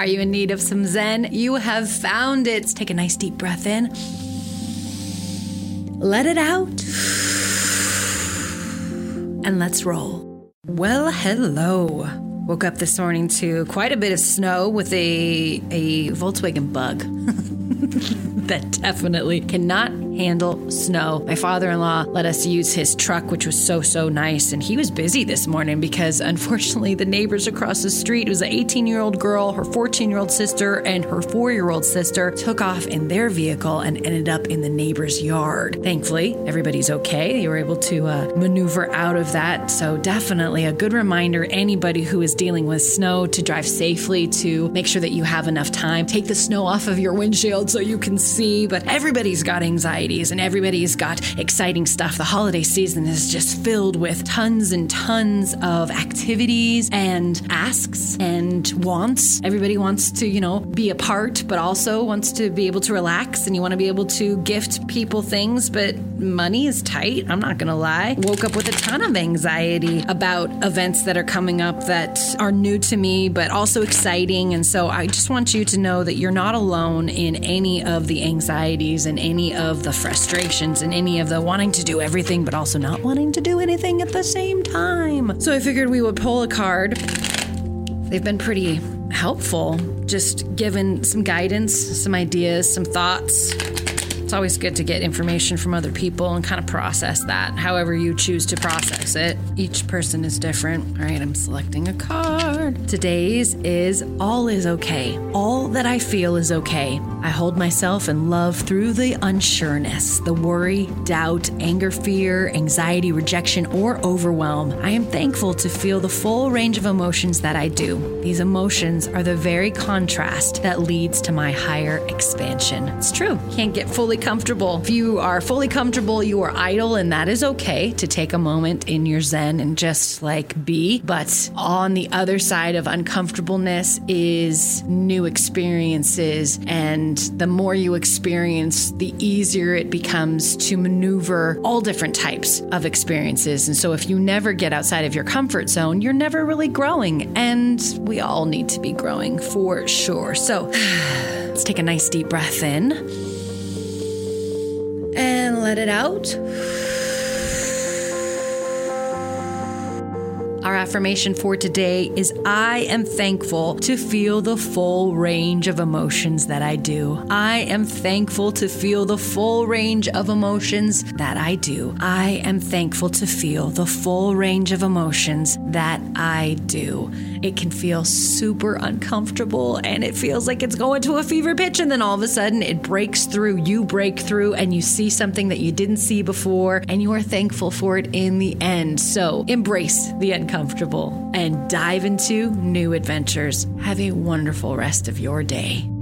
Are you in need of some Zen? You have found it. Take a nice deep breath in. Let it out. And let's roll. Well, hello. Woke up this morning to quite a bit of snow with a Volkswagen bug that definitely cannot handle snow. My father-in-law let us use his truck, which was so nice, and he was busy this morning because unfortunately the neighbors across the street, it was an 18-year-old girl, her 14-year-old sister, and her 4-year-old sister took off in their vehicle and ended up in the neighbor's yard. Thankfully, everybody's okay. They were able to maneuver out of that, so definitely a good reminder, anybody who is dealing with snow, to drive safely, to make sure that you have enough time. Take the snow off of your windshield so you can see, but everybody's got anxiety. And everybody's got exciting stuff. The holiday season is just filled with tons and tons of activities and asks and wants. Everybody wants to, be apart, but also wants to be able to relax, and you want to be able to gift people things, but money is tight. I'm not going to lie. Woke up with a ton of anxiety about events that are coming up that are new to me, but also exciting. And so I just want you to know that you're not alone in any of the anxieties and any of the frustrations and any of the wanting to do everything, but also not wanting to do anything at the same time. So I figured we would pull a card. They've been pretty helpful, just given some guidance, some ideas, some thoughts. It's always good to get information from other people and kind of process that however you choose to process it. Each person is different. All right, I'm selecting a card. Today's is all is okay. All that I feel is okay. I hold myself in love through the unsureness, the worry, doubt, anger, fear, anxiety, rejection, or overwhelm. I am thankful to feel the full range of emotions that I do. These emotions are the very contrast that leads to my higher expansion. It's true. Can't get fully comfortable. If you are fully comfortable, you are idle, and that is okay, to take a moment in your Zen and just be. But on the other side of uncomfortableness is new experiences, and the more you experience, the easier it becomes to maneuver all different types of experiences. And so if you never get outside of your comfort zone, you're never really growing, and we all need to be growing for sure. So let's take a nice deep breath in. And let it out. Our affirmation for today is, I am thankful to feel the full range of emotions that I do. I am thankful to feel the full range of emotions that I do. I am thankful to feel the full range of emotions that I do. It can feel super uncomfortable, and it feels like it's going to a fever pitch, and then all of a sudden it breaks through. You break through and you see something that you didn't see before, and you are thankful for it in the end. So embrace the uncomfortable and dive into new adventures. Have a wonderful rest of your day.